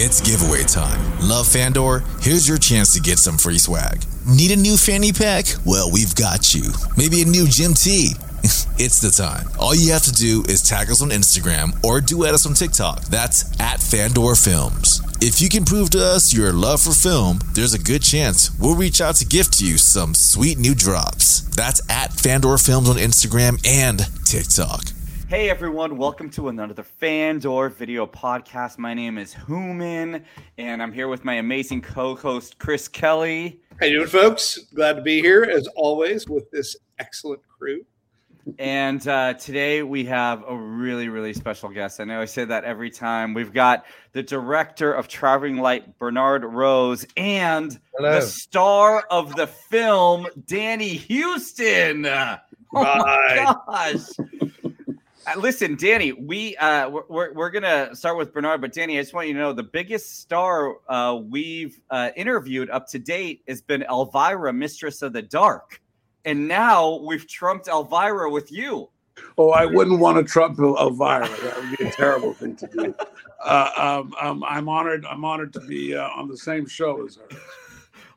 It's giveaway time. Love Fandor? Here's your chance to get some free swag. Need a new fanny pack? Well, we've got you. Maybe a new gym tee? It's the time. All you have to do is tag us on Instagram or duet us on TikTok. That's @FandorFilms. If you can prove to us your love for film, there's a good chance we'll reach out to gift you some sweet new drops. That's @FandorFilms on Instagram and TikTok. Hey everyone, welcome to another Fandor video podcast. My name is Hooman, and I'm here with my amazing co-host, Chris Kelly. How you doing, folks? Glad to be here, as always, with this excellent crew. And today we have a really, really special guest. I know I say that every time. We've got the director of Traveling Light, Bernard Rose, and the star of the film, Danny Houston. Oh my gosh. Listen, Danny, we're going to start with Bernard, but Danny, I just want you to know the biggest star we've interviewed up to date has been Elvira, Mistress of the Dark. And now we've trumped Elvira with you. Oh, I wouldn't want to trump Elvira. That would be a terrible thing to do. I'm honored to be on the same show as her.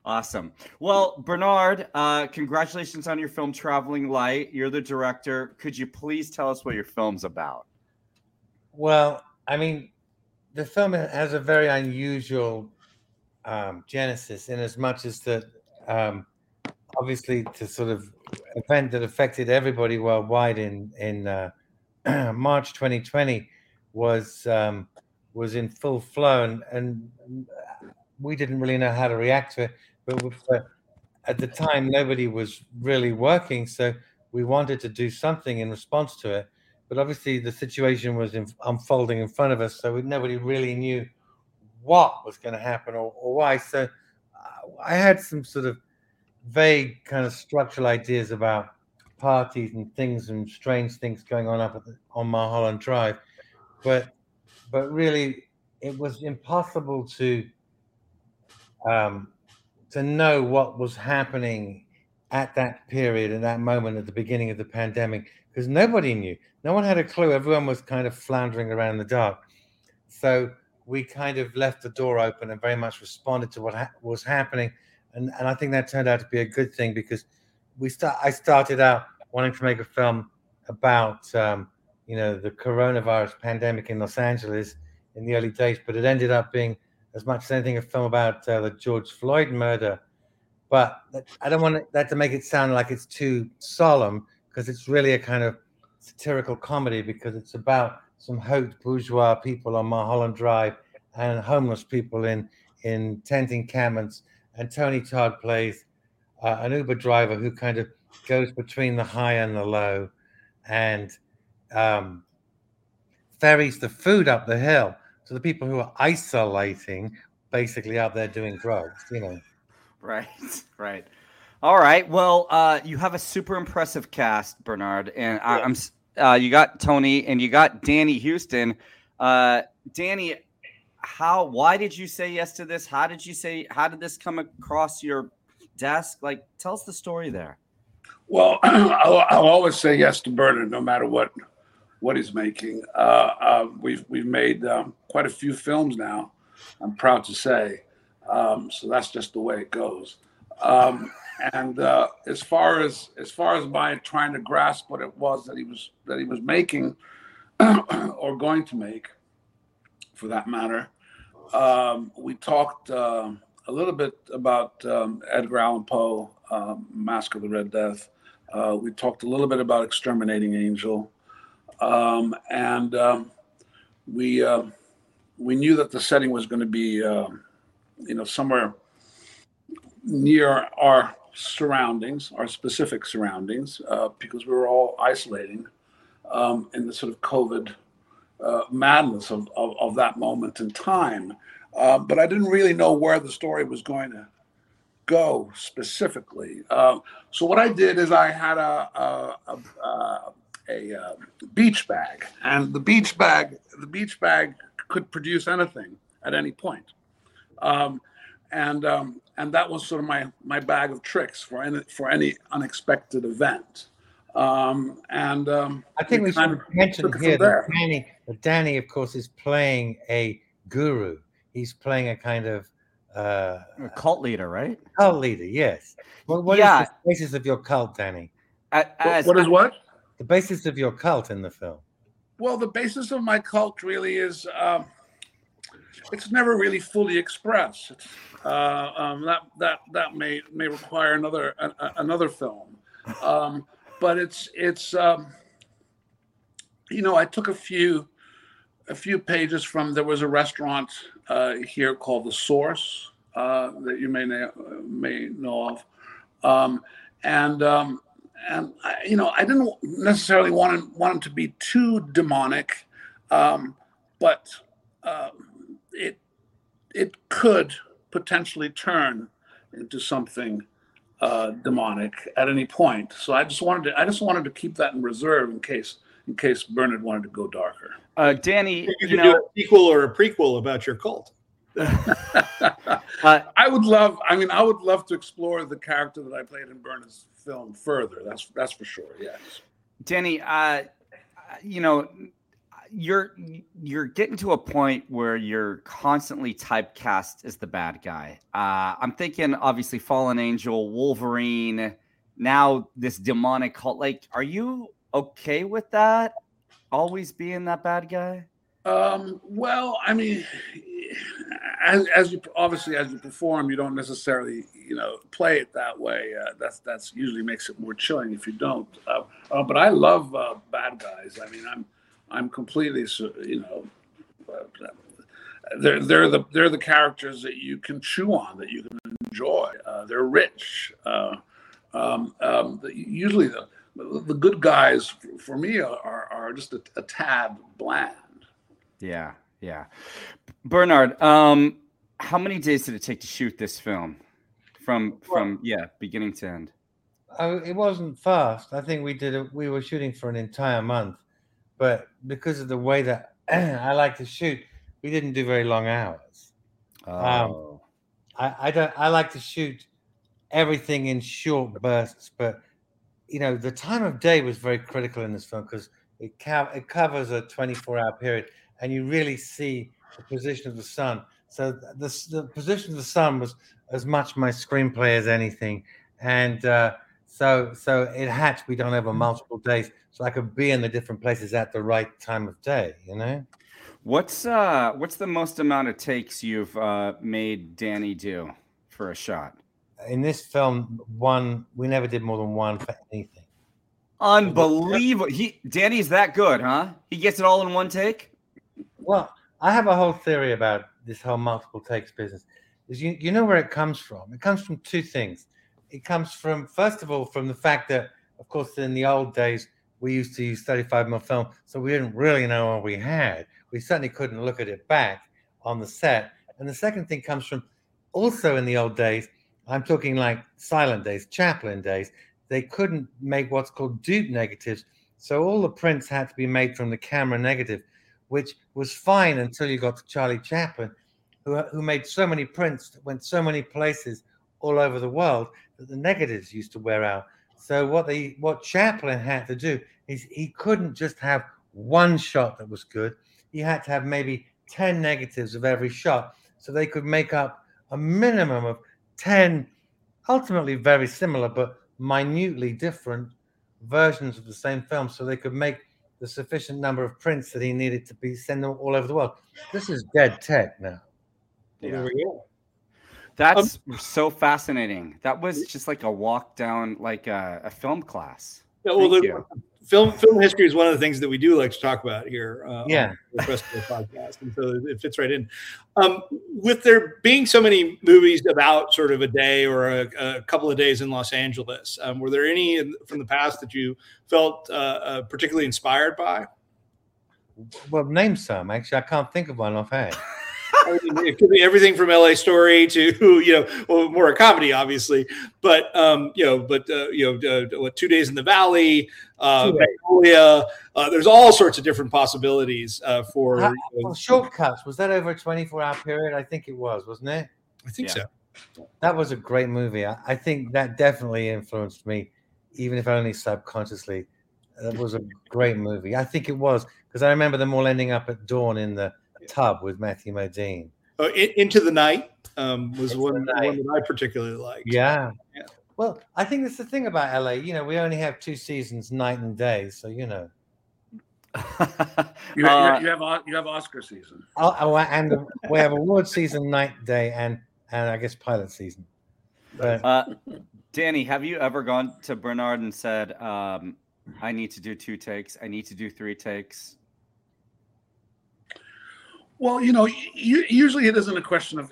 Awesome. Well, Bernard, congratulations on your film Traveling Light. You're the director. Could you please tell us what your film's about? Well, I mean, the film has a very unusual genesis in as much as that, obviously, the sort of event that affected everybody worldwide in March 2020 was in full flow, and we didn't really know how to react to it. But at the time, nobody was really working, so we wanted to do something in response to it. But obviously, the situation was unfolding in front of us, so nobody really knew what was going to happen or why. So I had some sort of vague kind of structural ideas about parties and things and strange things going on on Mulholland Drive, but really, it was impossible to know what was happening at that period and that moment at the beginning of the pandemic, because nobody knew. No one had a clue. Everyone was kind of floundering around in the dark. So we kind of left the door open and very much responded to what was happening. And I think that turned out to be a good thing, because I started out wanting to make a film about the coronavirus pandemic in Los Angeles in the early days, but it ended up being, as much as anything, a film about the George Floyd murder. But I don't want that to make it sound like it's too solemn, because it's really a kind of satirical comedy, because it's about some haute bourgeois people on Mulholland Drive and homeless people in tent encampments. And Tony Todd plays an Uber driver who kind of goes between the high and the low and ferries the food up the hill. So the people who are isolating basically out there doing drugs, Right. All right. Well, you have a super impressive cast, Bernard, and yeah. You got Tony and you got Danny Houston. Danny, why did you say yes to this? How did this come across your desk? Like, tell us the story there. Well, I'll always say yes to Bernard, no matter what he's making. We've made quite a few films now, I'm proud to say. So that's just the way it goes. And as far as my trying to grasp what it was that he was making, or going to make, for that matter. We talked a little bit about Edgar Allan Poe, Mask of the Red Death. We talked a little bit about Exterminating Angel. We knew that the setting was going to be, somewhere near our surroundings, our specific surroundings, because we were all isolating in the sort of COVID madness of that moment in time. But I didn't really know where the story was going to go specifically. So what I did is I had a beach bag, and the beach bag could produce anything at any point. And that was sort of my bag of tricks for any unexpected event. I think we should mention here that Danny, of course, is playing a guru. He's playing a kind of a cult leader, right? Cult leader, yes. What is the basis of your cult, Danny? The basis of your cult in the film? Well, the basis of my cult really is it's never really fully expressed. That may require another film, but it's I took a few pages from. There was a restaurant here called The Source that you may know of, and I didn't necessarily want it to be too demonic, but. It could potentially turn into something demonic at any point. So I just wanted to keep that in reserve in case Bernard wanted to go darker. Danny, you could do a sequel or a prequel about your cult. I would love to explore the character that I played in Bernard's film further. That's for sure. Yes. Danny, You're getting to a point where you're constantly typecast as the bad guy. I'm thinking, obviously, Fallen Angel, Wolverine, now this demonic cult. Like, are you okay with that? Always being that bad guy? Well, I mean, as you perform, you don't necessarily, play it that way. That's usually makes it more chilling if you don't. But I love bad guys. I mean, I'm completely, they're the characters that you can chew on, that you can enjoy. They're rich. Usually the good guys for me are just a tad bland. Yeah, yeah. Bernard, how many days did it take to shoot this film from beginning to end? It wasn't fast. I think we were shooting for an entire month. But because of the way that I like to shoot, we didn't do very long hours. Oh. I like to shoot everything in short bursts, but the time of day was very critical in this film because it covers a 24-hour period, and you really see the position of the sun. So the position of the sun was as much my screenplay as anything, and. So it had to be done over multiple days, so I could be in the different places at the right time of day. What's the most amount of takes you've made Danny do for a shot? In this film, one. We never did more than one for anything. Unbelievable! Danny's that good, huh? He gets it all in one take. Well, I have a whole theory about this whole multiple takes business. Is you know where it comes from? It comes from two things. It comes from, first of all, from the fact that, of course, in the old days, we used to use 35mm film, so we didn't really know what we had. We certainly couldn't look at it back on the set. And the second thing comes from, also in the old days, I'm talking like silent days, Chaplin days, they couldn't make what's called dupe negatives, so all the prints had to be made from the camera negative, which was fine until you got to Charlie Chaplin, who made so many prints that went so many places all over the world, that the negatives used to wear out. So what Chaplin had to do is he couldn't just have one shot that was good. He had to have maybe 10 negatives of every shot, so they could make up a minimum of 10, ultimately very similar but minutely different versions of the same film, so they could make the sufficient number of prints that he needed to be send them all over the world. This is dead tech now. Yeah. That's so fascinating. That was just like a walk down, like a film class. Yeah, well, film history is one of the things that we do like to talk about here. On the rest of the podcast, and so it fits right in. With there being so many movies about sort of a day or a couple of days in Los Angeles, were there any from the past that you felt particularly inspired by? Well, name some. Actually, I can't think of one offhand. I mean, it could be everything from L.A. Story to, more a comedy, obviously, but 2 days in the Valley, Magnolia. There's all sorts of different possibilities for. Shortcuts. Was that over a 24-hour period? I think it was, wasn't it? I think so. That was a great movie. I think that definitely influenced me, even if only subconsciously. That was a great movie. I think it was, because I remember them all ending up at dawn in the tub with Matthew Modine. Oh, Into the Night was one that I particularly liked. Yeah. Well, I think that's the thing about LA. We only have two seasons, night and day, so you have Oscar season. And we have award season, night, day, and I guess pilot season. But, Danny, have you ever gone to Bernard and said, "I need to do 2 takes. I need to do 3 takes"? Well, usually it isn't a question of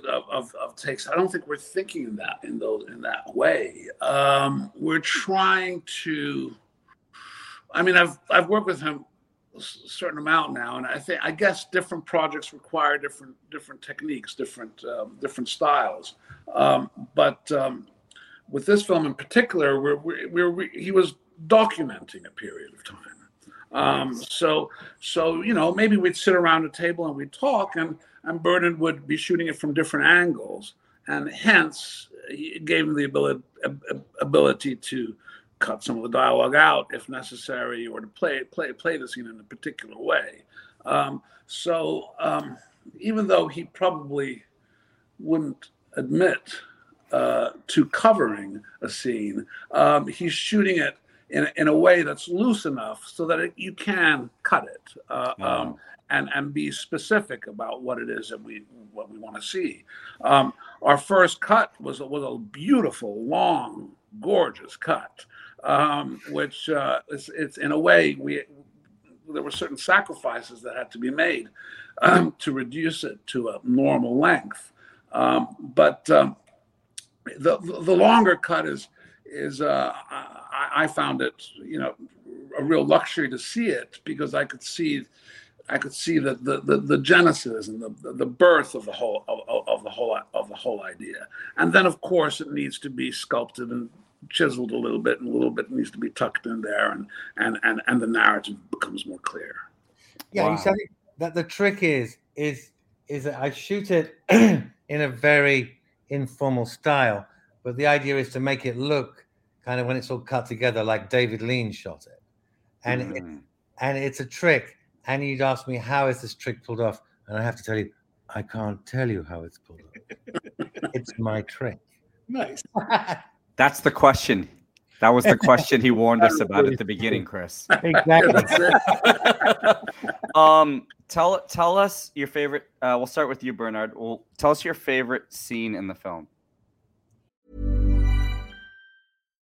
takes. I don't think we're thinking that in that way. We're trying to. I mean, I've worked with him a certain amount now, and I guess different projects require different techniques, different styles. With this film in particular, he was documenting a period of time. So maybe we'd sit around a table and we'd talk, and Bernard would be shooting it from different angles, and hence it gave him the ability to cut some of the dialogue out if necessary, or to play the scene in a particular way. Even though he probably wouldn't admit to covering a scene, he's shooting it in a way that's loose enough so that you can cut it and be specific about what it is that we want to see. Our first cut was a beautiful, long, gorgeous cut, which it's in a way there were certain sacrifices that had to be made to reduce it to a normal length. But the longer cut is I found it, a real luxury to see it, because I could see that the genesis and the birth of the whole idea. And then, of course, it needs to be sculpted and chiseled a little bit needs to be tucked in there, and the narrative becomes more clear. Yeah, wow. You said that the trick is that I shoot it in a very informal style, but the idea is to make it look kind of, when it's all cut together, like David Lean shot it. And it's a trick. And you'd ask me, how is this trick pulled off? And I have to tell you, I can't tell you how it's pulled off. It's my trick. Nice. That's the question. That was the question he warned us about at the beginning, Chris. Exactly. Tell us your favorite. We'll start with you, Bernard. Tell us your favorite scene in the film.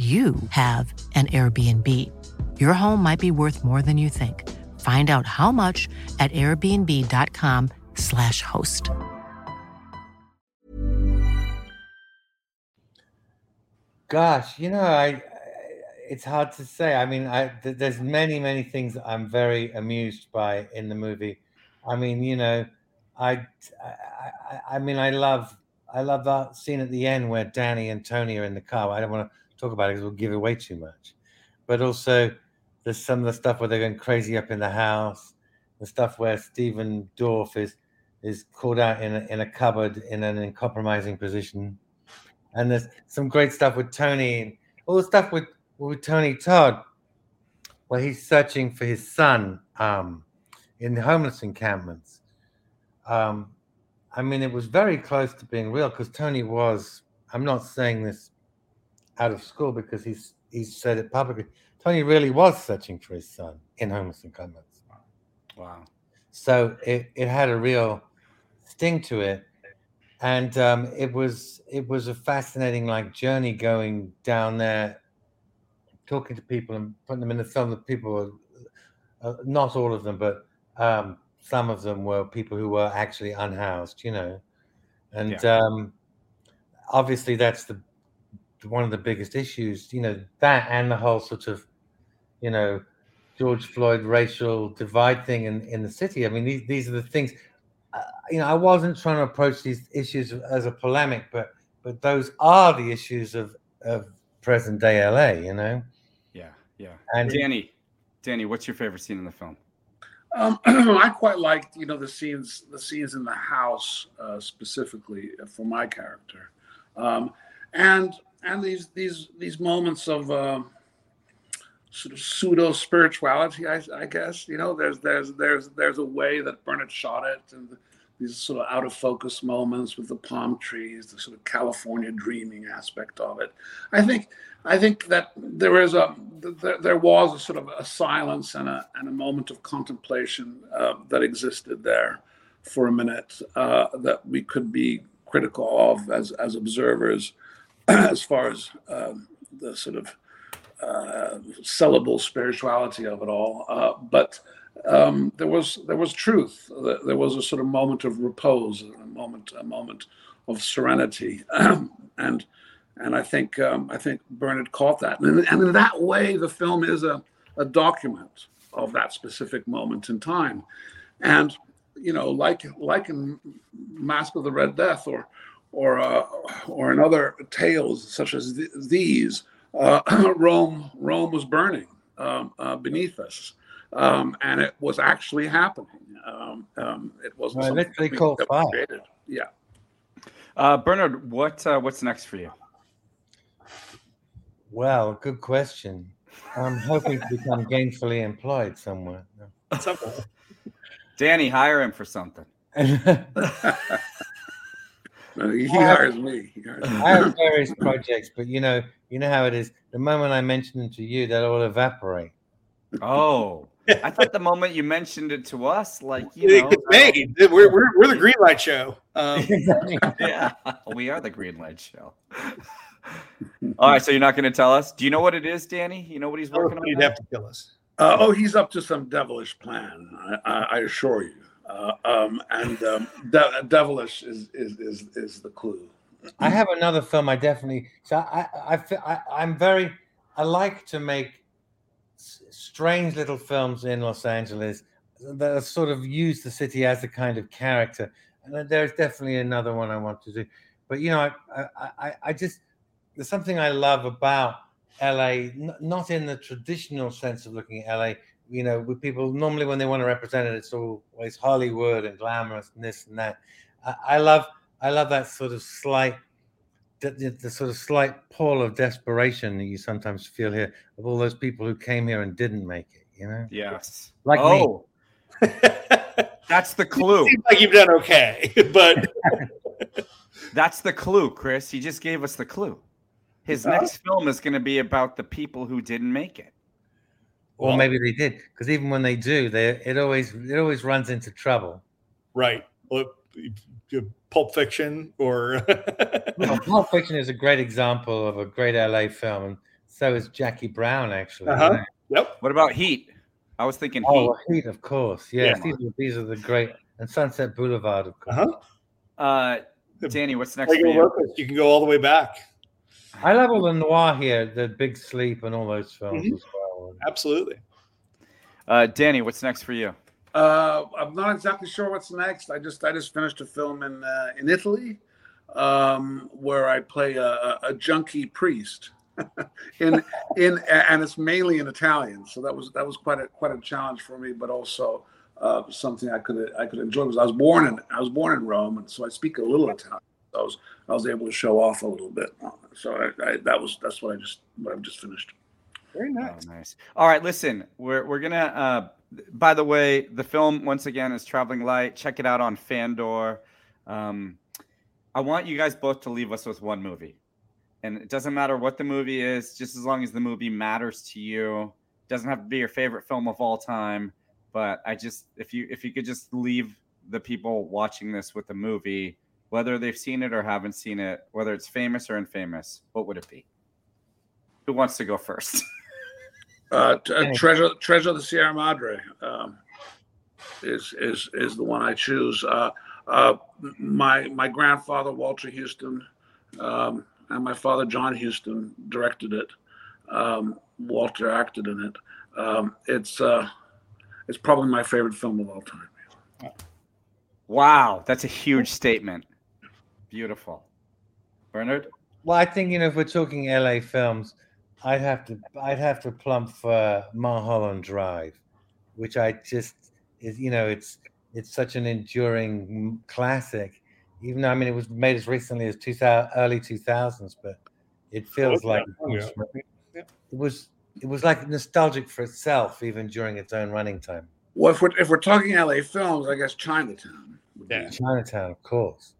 you have an Airbnb. Your home might be worth more than you think. Find out how much at airbnb.com/host. Gosh, you know, it's hard to say. I mean, there's many things I'm very amused by in the movie. I mean, you know, I love that scene at the end where Danny and Tony are in the car. I don't want to talk about it because we'll give away too much, but also there's some of the stuff where they're going crazy up in the house, the stuff where Stephen Dorff is called out in a cupboard in an uncompromising position, and there's some great stuff with Tony and all the stuff with Tony Todd where he's searching for his son in the homeless encampments. I mean, it was very close to being real because Tony was, I'm not saying this out of school because he's said it publicly. Tony really was searching for his son in homeless encampments. Wow. So it had a real sting to it. And it was a fascinating journey going down there, talking to people and putting them in the film. The people were, not all of them, but some of them were people who were actually unhoused, you know. And yeah. Obviously that's one of the biggest issues, you know, that and the whole sort of, you know, George Floyd racial divide thing in the city. I mean, these are the things, you know, I wasn't trying to approach these issues as a polemic, but those are the issues of present day LA, you know? Yeah, yeah. And Danny, what's your favorite scene in the film? I quite liked, you know, the scenes in the house, specifically for my character. And these moments of sort of pseudo spirituality, I guess, you know, there's a way that Bernard shot it, and these sort of out of focus moments with the palm trees, the sort of California dreaming aspect of it. I think that there was a sort of a silence and a moment of contemplation that existed there for a minute that we could be critical of as observers. As far as the sort of sellable spirituality of it all, but there was truth. There was a sort of moment of repose, a moment of serenity, and I think Bernard caught that, and in that way, the film is a document of that specific moment in time, and you know, like in Mask of the Red Death or in other tales such as these, Rome was burning beneath us, and it was actually happening. It wasn't literally called fire. Yeah. Bernard, what's next for you? Well, good question. I'm hoping to become gainfully employed somewhere. Danny, hire him for something. He hires me. I have various projects, but you know how it is. The moment I mention them to you, they'll all evaporate. Oh, I thought the moment you mentioned it to us, we're the Green Light Show. Yeah, we are the Green Light Show. All right, so you're not going to tell us? Do you know what it is, Danny? You know what he's working on? He'd have to kill us. He's up to some devilish plan. I assure you. Devilish is the clue. I have another film. I definitely. So I like to make strange little films in Los Angeles that sort of use the city as a kind of character. And there's definitely another one I want to do. But, you know, I just, there's something I love about L.A., not in the traditional sense of looking at L.A., you know, with people normally when they want to represent it, it's always Hollywood and glamorous and this and that. I love that sort of slight, the sort of slight pull of desperation that you sometimes feel here of all those people who came here and didn't make it, you know? Yes. Like me. That's the clue. It seems like you've done okay, but... That's the clue, Chris. He just gave us the clue. His next film is going to be about the people who didn't make it. Or maybe they did, because even when they do, it always runs into trouble. Right. Well, Pulp Fiction or... Well, Pulp Fiction is a great example of a great LA film, and so is Jackie Brown, actually. Uh-huh. Right? Yep. What about Heat? I was thinking Heat. Oh, Heat, of course. Yes, yeah. These are the great... And Sunset Boulevard, of course. Uh-huh. Danny, what's next for you? You can go all the way back. I love all the noir here, The Big Sleep and all those films as well. Absolutely. Danny, what's next for you? I'm not exactly sure what's next. I just finished a film in Italy where I play a junkie priest in and it's mainly in Italian. So that was quite a challenge for me, but also something I could enjoy because I was born in Rome, and so I speak a little Italian. I was able to show off a little bit. So that's what I've just finished. Very nice. Oh, nice. All right, listen, we're gonna. By the way, the film once again is Traveling Light. Check it out on Fandor. I want you guys both to leave us with one movie, and it doesn't matter what the movie is, just as long as the movie matters to you. It doesn't have to be your favorite film of all time. But I just, if you could just leave the people watching this with a movie, whether they've seen it or haven't seen it, whether it's famous or infamous, what would it be? Who wants to go first? Treasure of the Sierra Madre is the one I choose. My grandfather Walter Huston and my father John Huston directed it. Walter acted in it. It's probably my favorite film of all time. Wow, that's a huge statement. Beautiful. Bernard? Well, I think, you know, if we're talking LA films, I'd have to plump for Mulholland Drive, which it's such an enduring classic. Even though, I mean, it was made as recently as early 2000s, but it feels like it was like nostalgic for itself, even during its own running time. Well, if we're talking LA films, I guess Chinatown. Yeah, Chinatown, of course.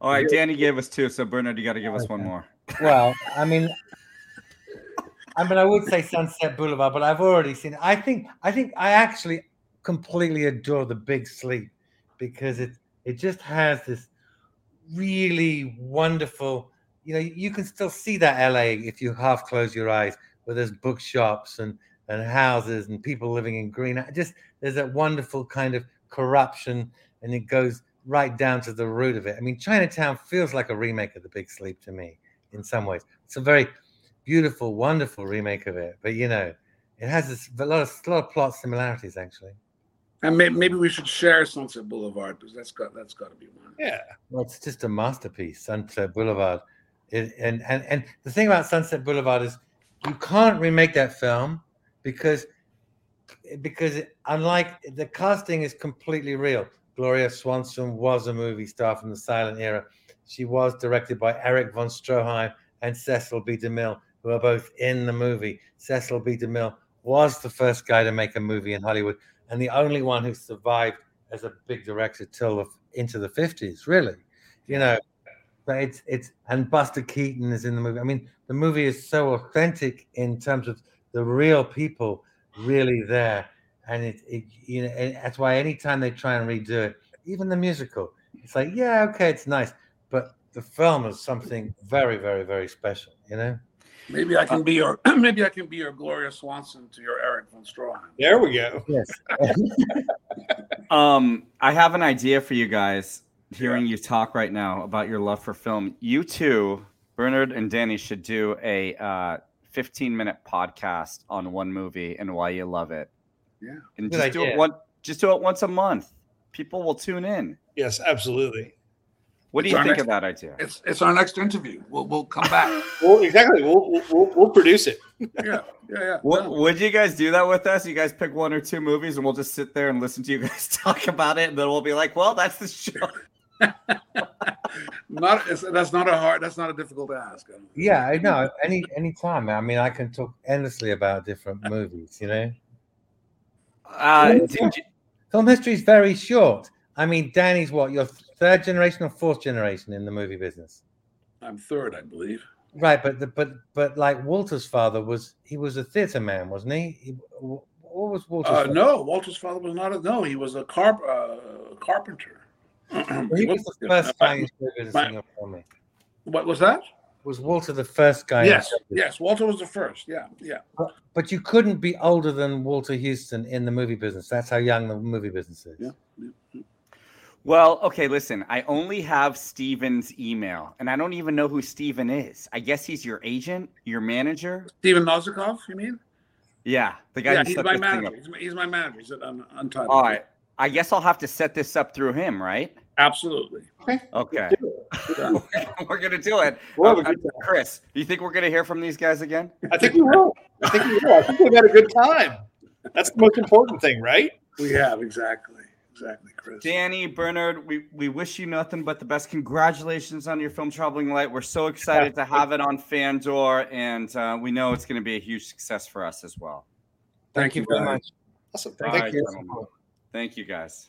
All right, Danny gave us two, so Bernard, you got to give us one more. Well, I mean, I would say Sunset Boulevard, but I've already seen it. I think I actually completely adore The Big Sleep because it just has this really wonderful. You know, you can still see that LA if you half close your eyes. Where there's bookshops and houses and people living in green. Just there's that wonderful kind of corruption, and it goes right down to the root of it. I mean, Chinatown feels like a remake of The Big Sleep to me in some ways. It's a very beautiful, wonderful remake of it. But, you know, it has a lot of plot similarities, actually. And maybe we should share Sunset Boulevard because that's got to be one. Yeah. Well, it's just a masterpiece, Sunset Boulevard. And the thing about Sunset Boulevard is, you can't remake that film because unlike the casting is completely real. Gloria Swanson was a movie star from the silent era. She was directed by Erich von Stroheim and Cecil B. DeMille, who are both in the movie. Cecil B. DeMille was the first guy to make a movie in Hollywood and the only one who survived as a big director till into the 50s, really. You know, but it's and Buster Keaton is in the movie. I mean, the movie is so authentic in terms of the real people really there, and it that's why anytime they try and redo it, even the musical, it's like it's nice, but the film is something very, very, very special. You know, maybe I can be your Gloria Swanson to your Erich von Stroheim. There we go. Yes. I have an idea for you guys. Hearing you talk right now about your love for film, you two, Bernard and Danny, should do a 15-minute podcast on one movie and why you love it. Yeah. And just do it once a month. People will tune in. Yes, absolutely. What do you think of that idea? It's our next interview. We'll come back. Well, exactly. We'll produce it. Yeah. Would you guys do that with us? You guys pick one or two movies, and we'll just sit there and listen to you guys talk about it, and then we'll be like, "Well, that's the show." That's not a difficult ask. Yeah, I know. Any time. I mean, I can talk endlessly about different movies. You know, film history is very short. I mean, Danny's what your third generation or fourth generation in the movie business? I'm third, I believe. Right, but like Walter's father was a theater man, wasn't he? What was Walter's father? No, Walter's father was not he was a carpenter. He was the first guy in show business. What was that? Was Walter the first guy? Yes, Walter was the first. Yeah. But you couldn't be older than Walter Huston in the movie business. That's how young the movie business is. Yeah. Well, okay, listen, I only have Steven's email, and I don't even know who Steven is. I guess he's your agent, your manager. Steven Nozzikoff, you mean? Yeah, the guy who set this thing up. He's my manager. He's an untitled. All right, I guess I'll have to set this up through him, right? Absolutely. Okay. We're going to do it. Chris, do you think we're going to hear from these guys again? I think we will. I think we've had a good time. That's the most important thing, right? We have, Exactly, Chris. Danny, Bernard, we wish you nothing but the best. Congratulations on your film, Traveling Light. We're so excited to have it on Fandor, and we know it's going to be a huge success for us as well. Thank you very much. Awesome. Thank you. Thank you, guys.